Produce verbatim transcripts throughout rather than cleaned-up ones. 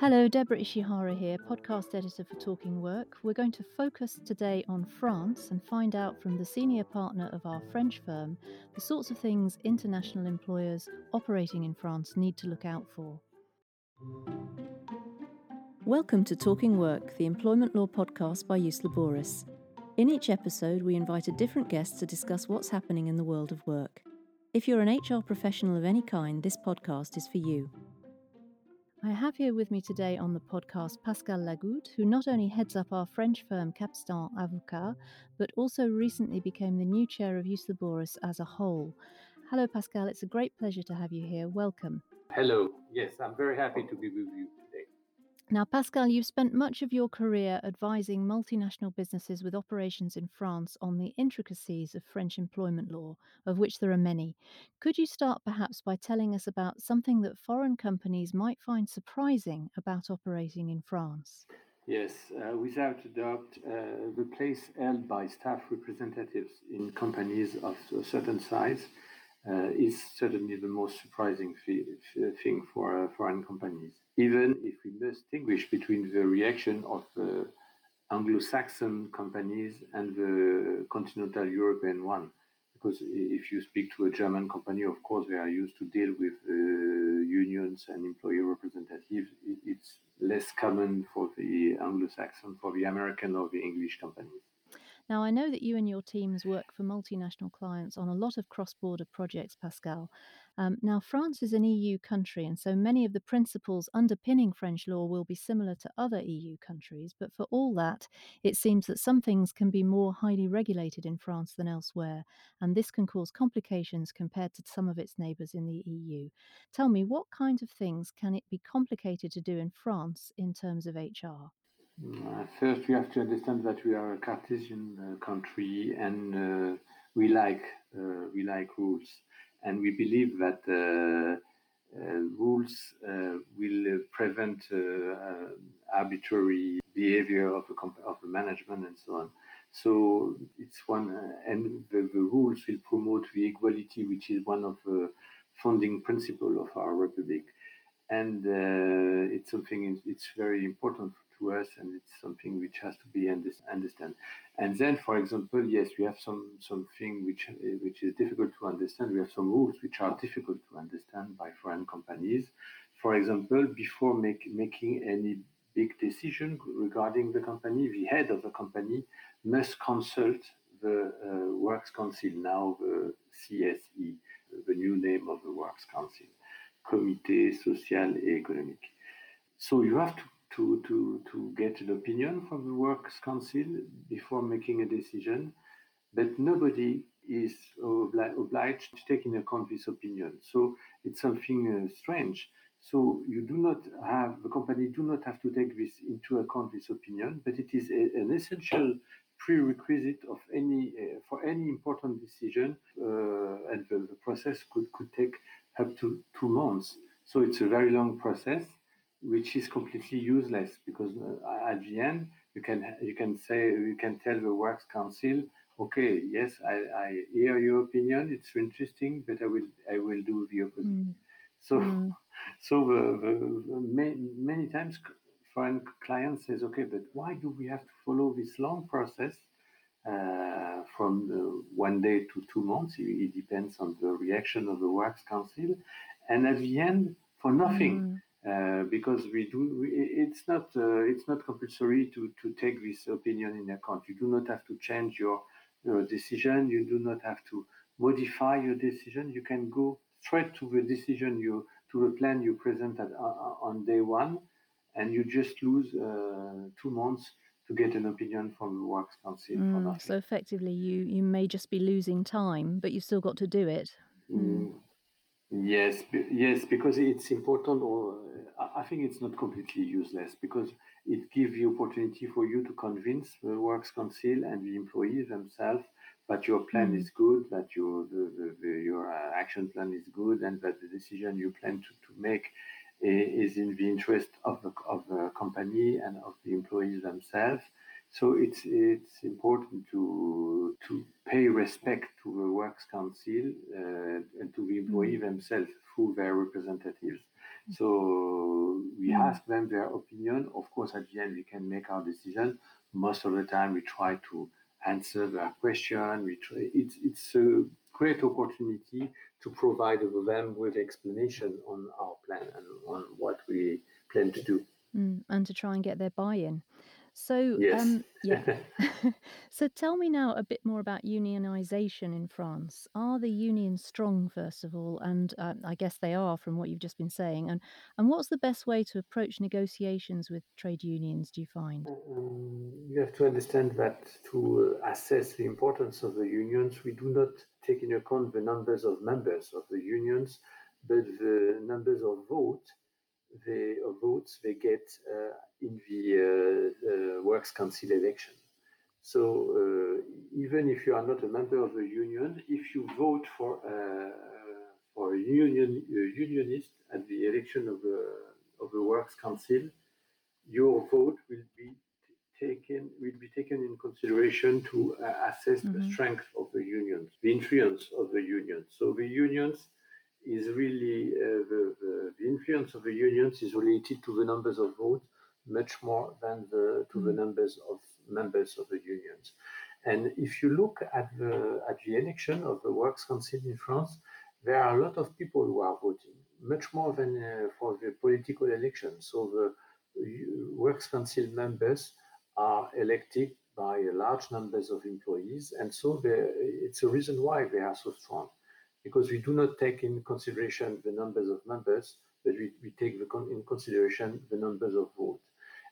Hello, Deborah Ishihara here, podcast editor for Talking Work. We're going to focus today on France and find out from the senior partner of our French firm the sorts of things international employers operating in France need to look out for. Welcome to Talking Work, the employment law podcast by Ius Laboris. In each episode, we invite a different guest to discuss what's happening in the world of work. If you're an H R professional of any kind, this podcast is for you. I have here with me today on the podcast Pascal Lagoutte, who not only heads up our French firm Capstan Avocat, but also recently became the new chair of Ius Laboris as a whole. Hello, Pascal. It's a great pleasure to have you here. Welcome. Hello. Yes, I'm very happy to be with you today. Now, Pascal, you've spent much of your career advising multinational businesses with operations in France on the intricacies of French employment law, of which there are many. Could you start perhaps by telling us about something that foreign companies might find surprising about operating in France? Yes, uh, without a doubt, uh, the place held by staff representatives in companies of a certain size uh, is certainly the most surprising f- thing for uh, foreign companies. Even if we must distinguish between the reaction of uh, Anglo-Saxon companies and the continental European one. Because if you speak to a German company, of course, they are used to deal with uh, unions and employee representatives. It's less common for the Anglo-Saxon, for the American or the English companies. Now, I know that you and your teams work for multinational clients on a lot of cross-border projects, Pascal. Um, now, France is an E U country, and so many of the principles underpinning French law will be similar to other E U countries. But for all that, it seems that some things can be more highly regulated in France than elsewhere, and this can cause complications compared to some of its neighbours in the E U. Tell me, what kind of things can it be complicated to do in France in terms of H R? First, we have to understand that we are a Cartesian uh, country, and uh, we like uh, we like rules, and we believe that uh, uh, rules uh, will prevent uh, uh, arbitrary behavior of the comp- of the management and so on. So it's one, uh, and the, the rules will promote the equality, which is one of the founding principles of our republic, and uh, it's something it's very important to us, and it's something which has to be understand. And then, for example, yes, we have some something which which is difficult to understand. We have some rules which are difficult to understand by foreign companies. For example, before make, making any big decision regarding the company, the head of the company must consult the uh, Works Council, now the C S E, the new name of the Works Council, Comité Social et Économique. So you have to To, to, to get an opinion from the Works Council before making a decision, but nobody is obli- obliged to take into account this opinion. So it's something uh, strange. So you do not have, the company do not have to take this into account, this opinion, but it is a, an essential prerequisite of any, uh, for any important decision, uh, and the, the process could, could take up to two months. So it's a very long process, which is completely useless, because at the end you can you can say you can tell the Works Council, okay, yes, I, I hear your opinion, it's interesting, but I will I will do the opposite. Mm. So mm. so the, the, the may, many times foreign client says, okay, but why do we have to follow this long process uh, from uh, one day to two months? It, it depends on the reaction of the Works Council, and at the end for nothing. Mm. Uh, because we do, we, it's not uh, it's not compulsory to, to take this opinion in account. You do not have to change your, your decision. You do not have to modify your decision. You can go straight to the decision you to the plan you presented uh, on day one, and you just lose uh, two months to get an opinion from the Works Council. Mm, so effectively, you you may just be losing time, but you've still got to do it. Mm. Yes, b- yes, because it's important, or I think it's not completely useless, because it gives the opportunity for you to convince the Works Council and the employees themselves that your plan mm. is good, that your the, the, the, your action plan is good, and that the decision you plan to, to make is in the interest of the, of the company and of the employees themselves. So it's it's important to to pay respect to the Works Council uh, and to the employee mm. themselves through their representatives. So we have ask them their opinion. Of course, at the end, we can make our decision. Most of the time, we try to answer their question. We try, it's, it's a great opportunity to provide them with explanation on our plan and on what we plan to do. Mm, and to try and get their buy-in. So, yes. um, yeah. So tell me now a bit more about unionisation in France. Are the unions strong, first of all? And uh, I guess they are from what you've just been saying. And and what's the best way to approach negotiations with trade unions, do you find? Um, you have to understand that to assess the importance of the unions, we do not take into account the numbers of members of the unions, but the numbers of votes. The votes they get uh, in the uh, uh, Works Council election. So uh, even if you are not a member of the union, if you vote for uh, for a union a unionist at the election of the of the Works Council, your vote will be t- taken will be taken in consideration to uh, assess mm-hmm. the strength of the unions, the influence of the unions. So the unions. Is really uh, the, the, the influence of the unions is related to the numbers of votes much more than the, to the numbers of members of the unions. And if you look at the at the election of the Works Council in France, there are a lot of people who are voting, much more than uh, for the political elections. So the Works Council members are elected by large numbers of employees, and so it's a reason why they are so strong. Because we do not take in consideration the numbers of members, but we, we take the con- in consideration the numbers of votes.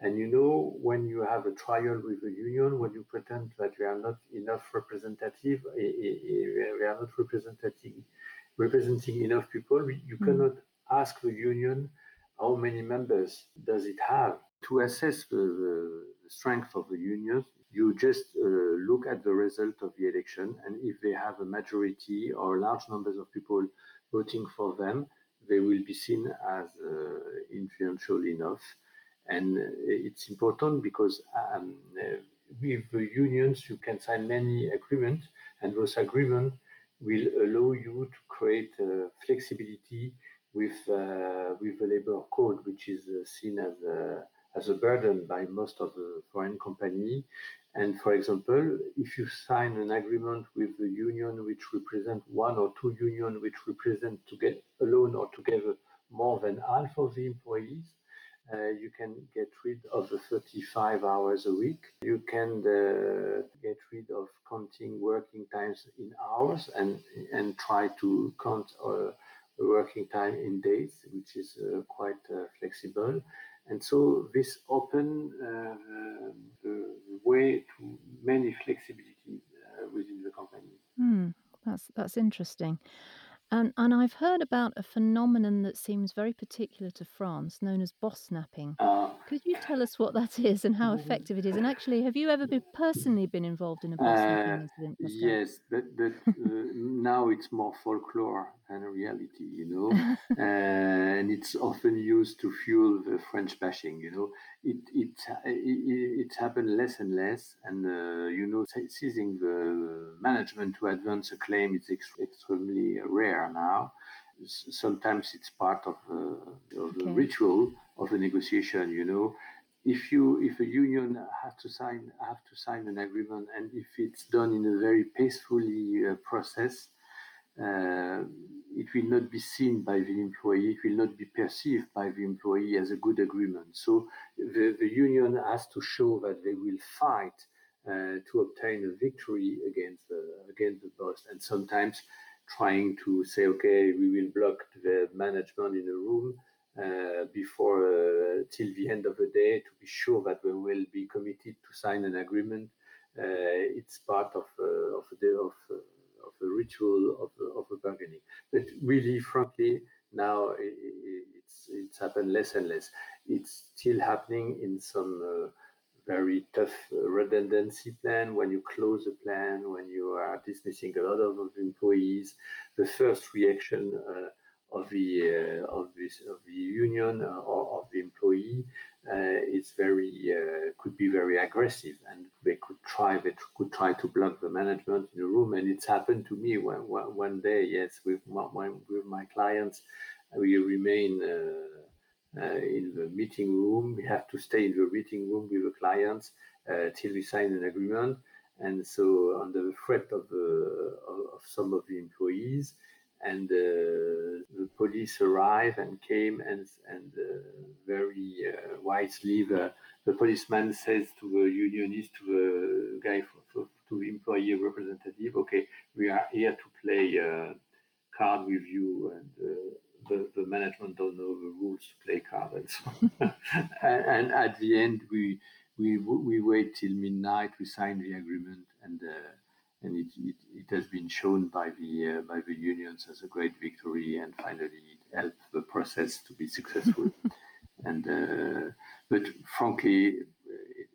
And you know, when you have a trial with a union, when you pretend that we are not enough representative, eh, eh, eh, we are not representing, representing enough people, we, you mm-hmm. cannot ask the union how many members does it have. To assess the, the, the strength of the unions, you just uh, look at the result of the election, and if they have a majority or large numbers of people voting for them, they will be seen as uh, influential enough. And it's important because um, with the unions, you can sign many agreements, and those agreements will allow you to create uh, flexibility with, uh, with the labor code, which is uh, seen as a as a burden by most of the foreign company. And for example, if you sign an agreement with the union which represent one or two unions which represent to get alone or together more than half of the employees, uh, you can get rid of the thirty-five hours a week. You can uh, get rid of counting working times in hours and, and try to count uh, working time in days, which is uh, quite uh, flexible. And so this open uh, the way to many flexibility uh, within the company. Mm, that's that's interesting. And and I've heard about a phenomenon that seems very particular to France, known as boss snapping. Uh, Could you tell us what that is and how effective it is? And actually, have you ever been personally been involved in a boss snapping uh, incident? Pascal? Yes, but, but uh, now it's more folklore than reality, you know. uh, and it's often used to fuel the French bashing, you know. It it it, it happened less and less, and uh, you know, seizing the management to advance a claim is ex- extremely rare. Now, sometimes it's part of, uh, of the okay. ritual of a negotiation. You know, if you if a union has to sign have to sign an agreement, and if it's done in a very peacefully uh, process, uh, it will not be seen by the employee. It will not be perceived by the employee as a good agreement. So the, the union has to show that they will fight uh, to obtain a victory against uh, against the boss, and sometimes. Trying to say, okay, we will block the management in a room uh, before uh, till the end of the day to be sure that we will be committed to sign an agreement. Uh, it's part of uh, of the of uh, of a ritual of of a bargaining. But really, frankly, now it, it's it's happened less and less. It's still happening in some. Uh, Very tough redundancy plan when you close a plan, when you are dismissing a lot of employees. The first reaction uh, of the uh, of this of the union or of the employee uh, is very uh, could be very aggressive, and they could try they could try to block the management in the room. And it's happened to me one one day. Yes, with my, with my clients, we remain. Uh, uh, in the meeting room. We have to stay in the meeting room with the clients uh, till we sign an agreement. And so on the threat of, uh, of some of the employees, and uh, the police arrived and came and, and uh, very uh, wisely, the, the policeman says to the unionist, to the guy, to, to the employee representative, okay, we are here to play uh, card with you, and uh, the, the management don't know the rules to play card and so on. and, and at the end, we... We, we wait till midnight. We sign the agreement, and uh, and it, it it has been shown by the uh, by the unions as a great victory, and finally it helped the process to be successful. and uh, but frankly, it,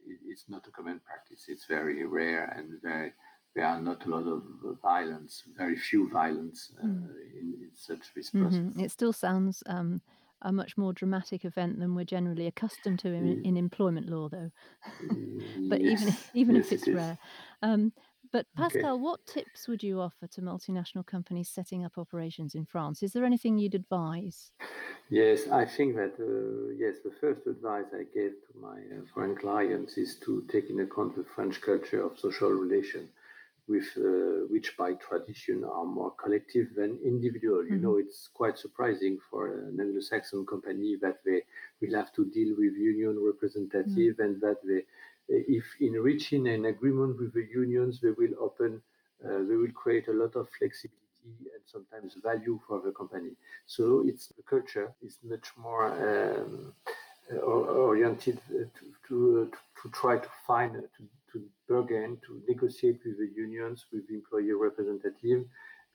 it, it's not a common practice. It's very rare, and very, there are not a lot of violence, very few violence uh, mm. in, in such this process. Mm-hmm. It still sounds. Um... a much more dramatic event than we're generally accustomed to in, in employment law, though. But yes, even if, even yes, if it's it rare. Um, but Pascal, okay. What tips would you offer to multinational companies setting up operations in France? Is there anything you'd advise? Yes, I think that, uh, yes, the first advice I gave to my uh, foreign clients is to take into account the French culture of social relation, with, uh, which by tradition are more collective than individual. Mm-hmm. You know, it's quite surprising for an Anglo-Saxon company that they will have to deal with union representative, mm-hmm. and that they, if in reaching an agreement with the unions, they will open, uh, they will create a lot of flexibility and sometimes value for the company. So it's the culture is much more um, oriented to, to, to try to find, to, to bargain, to negotiate with the unions, with the employee representative,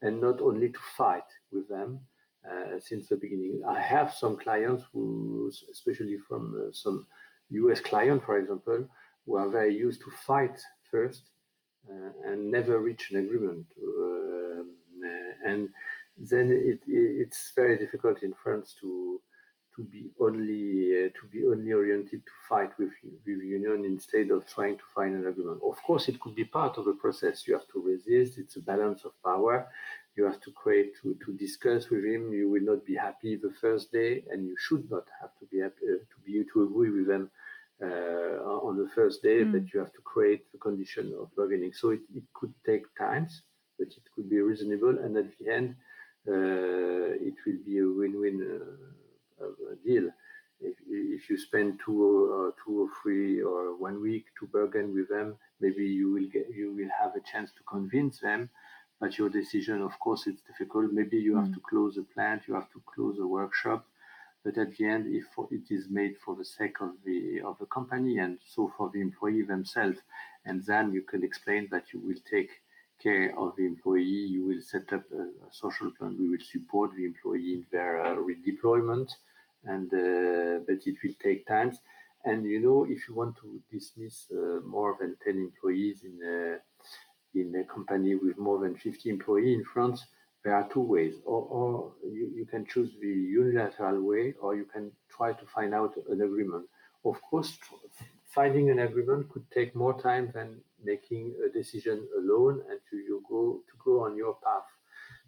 and not only to fight with them uh, since the beginning. I have some clients who, especially from uh, some U S client, for example, who are very used to fight first uh, and never reach an agreement. Uh, and then it, it's very difficult in France to to be only uh, to be only oriented to fight with, with union instead of trying to find an agreement. Of course, it could be part of the process. You have to resist. It's a balance of power. You have to create, to, to discuss with him. You will not be happy the first day, and you should not have to be happy, uh, to be to agree with them uh, on the first day, mm. but you have to create the condition of bargaining. So it, it could take times, but it could be reasonable, and at the end, uh, it will be a win-win uh, deal. If, if you spend two or two or three or one week to bargain with them, maybe you will get, you will have a chance to convince them. But your decision, of course, it's difficult. Maybe you mm. have to close a plant, you have to close a workshop. But at the end, if it is made for the sake of the of the company and so for the employee themselves, and then you can explain that you will take care of the employee, you will set up a, a social plan. We will support the employee in their uh, redeployment. And uh, but it will take time, and you know, if you want to dismiss uh, more than ten employees in a, in a company with more than fifty employees in France, there are two ways. Or, or you, you can choose the unilateral way, or you can try to find out an agreement. Of course, finding an agreement could take more time than making a decision alone, and to you go to go on your path.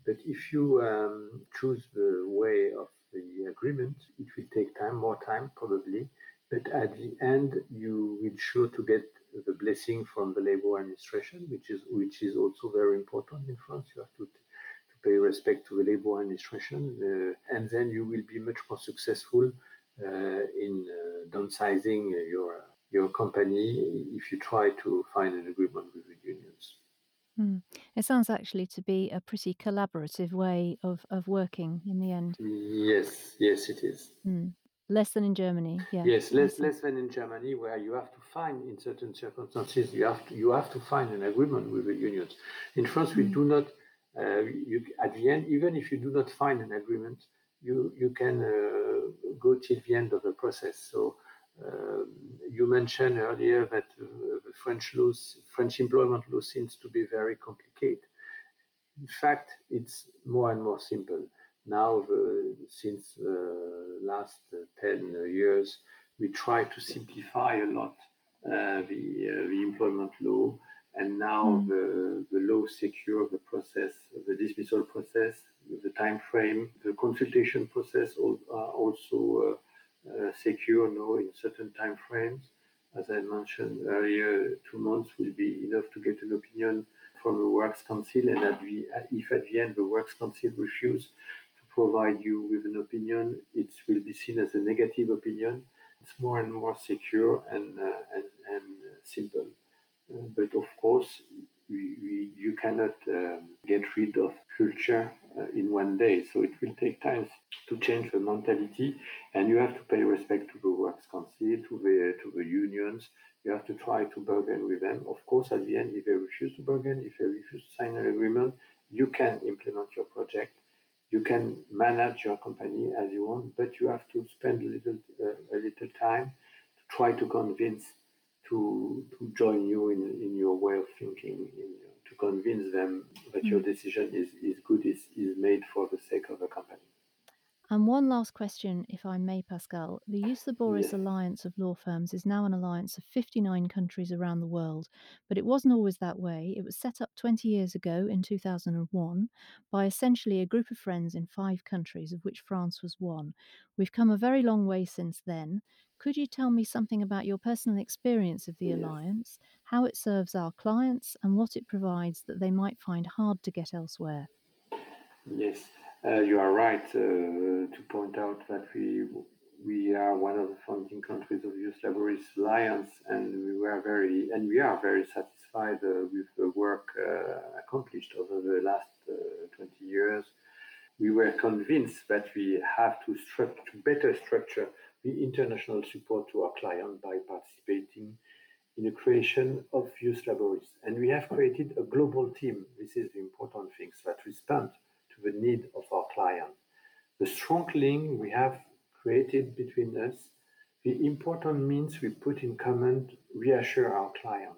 But if you um, choose the way of the agreement, it will take time, more time probably, but at the end you will sure to get the blessing from the labor administration, which is which is also very important in France. You have to, to pay respect to the labor administration, uh, and then you will be much more successful uh, in uh, downsizing your your company if you try to find an agreement with the unions. Mm. It sounds actually to be a pretty collaborative way of, of working in the end. Yes, yes, it is. Mm. Less than in Germany. Yeah. Yes, less less than in Germany, where you have to find, in certain circumstances, you have to, you have to find an agreement with the unions. In France, we mm. do not. Uh, you, at the end, even if you do not find an agreement, you you can uh, go till the end of the process. So. Uh, you mentioned earlier that uh, the French laws, French employment law seems to be very complicated. In fact, it's more and more simple. Now, the, since the uh, last ten years, we try to simplify a lot uh, the, uh, the employment law, and now mm. the, the law secures the process, the dismissal process, the time frame, the consultation process, all, uh, also uh, uh, secure now in certain time frames. As I mentioned earlier, two months will be enough to get an opinion from the Works Council, and at the, if at the end the Works Council refuse to provide you with an opinion, it will be seen as a negative opinion. It's more and more secure and uh, and, and simple. Uh, but of course, we, we, you cannot um, get rid of culture uh, in one day. So it will take time to change the mentality, and you have to pay respect to the Works Council, to the to the unions. You have to try to bargain with them. Of course, at the end, if they refuse to bargain, if they refuse to sign an agreement, you can implement your project. You can manage your company as you want, but you have to spend a little uh, a little time to try to convince to to join you in, in your way of thinking, in, to convince them that your decision is, is good, is, is made for the sake of the company. And one last question, if I may, Pascal. The Ius Laboris yes. Alliance of Law Firms is now an alliance of fifty-nine countries around the world, but it wasn't always that way. It was set up twenty years ago in two thousand one by essentially a group of friends in five countries, of which France was one. We've come a very long way since then. Could you tell me something about your personal experience of the yes. alliance, how it serves our clients, and what it provides that they might find hard to get elsewhere? Yes, uh, you are right uh, to point out that we we are one of the founding countries of Ius Laboris Alliance, and we were very and we are very satisfied uh, with the work uh, accomplished over the last uh, twenty years. We were convinced that we have to, stru- to better structure the international support to our client by participating in the creation of Ius Laboris, and we have created a global team. This is the important thing that responds to the need of our client. The strong link we have created between us, the important means we put in common reassure our client.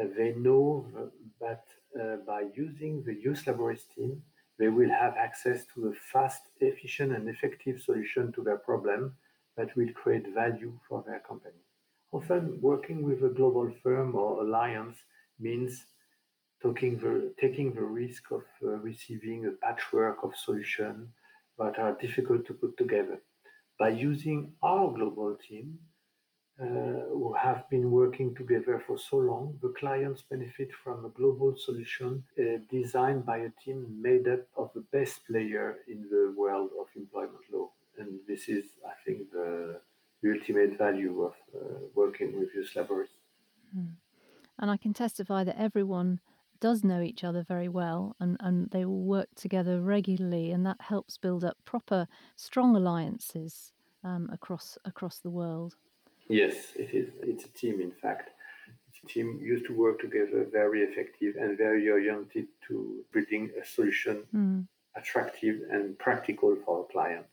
Uh, they know uh, that uh, by using the Ius Laboris team, they will have access to a fast, efficient, and effective solution to their problem that will create value for their company. Often, working with a global firm or alliance means Taking the, taking the risk of uh, receiving a patchwork of solutions that are difficult to put together. By using our global team, uh, who have been working together for so long, the clients benefit from a global solution uh, designed by a team made up of the best player in the world of employment law. And this is, I think, the, the ultimate value of uh, working with Ius Laboris. Mm. And I can testify that everyone does know each other very well, and, and they all work together regularly, and that helps build up proper, strong alliances um, across across the world. Yes, it is. It's a team, in fact. It's a team used to work together, very effective and very oriented to building a solution mm. attractive and practical for our client.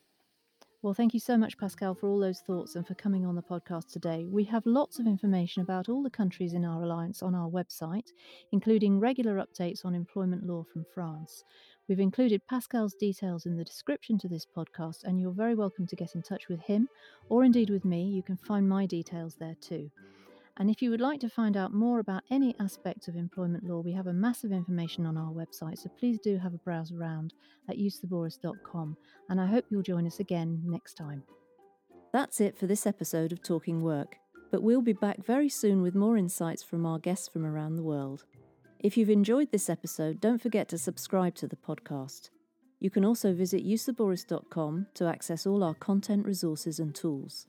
Well, thank you so much, Pascal, for all those thoughts and for coming on the podcast today. We have lots of information about all the countries in our alliance on our website, including regular updates on employment law from France. We've included Pascal's details in the description to this podcast, and you're very welcome to get in touch with him or indeed with me. You can find my details there too. And if you would like to find out more about any aspect of employment law, we have a massive information on our website, so please do have a browse around at ius laboris dot com, and I hope you'll join us again next time. That's it for this episode of Talking Work, but we'll be back very soon with more insights from our guests from around the world. If you've enjoyed this episode, don't forget to subscribe to the podcast. You can also visit ius laboris dot com to access all our content, resources and tools.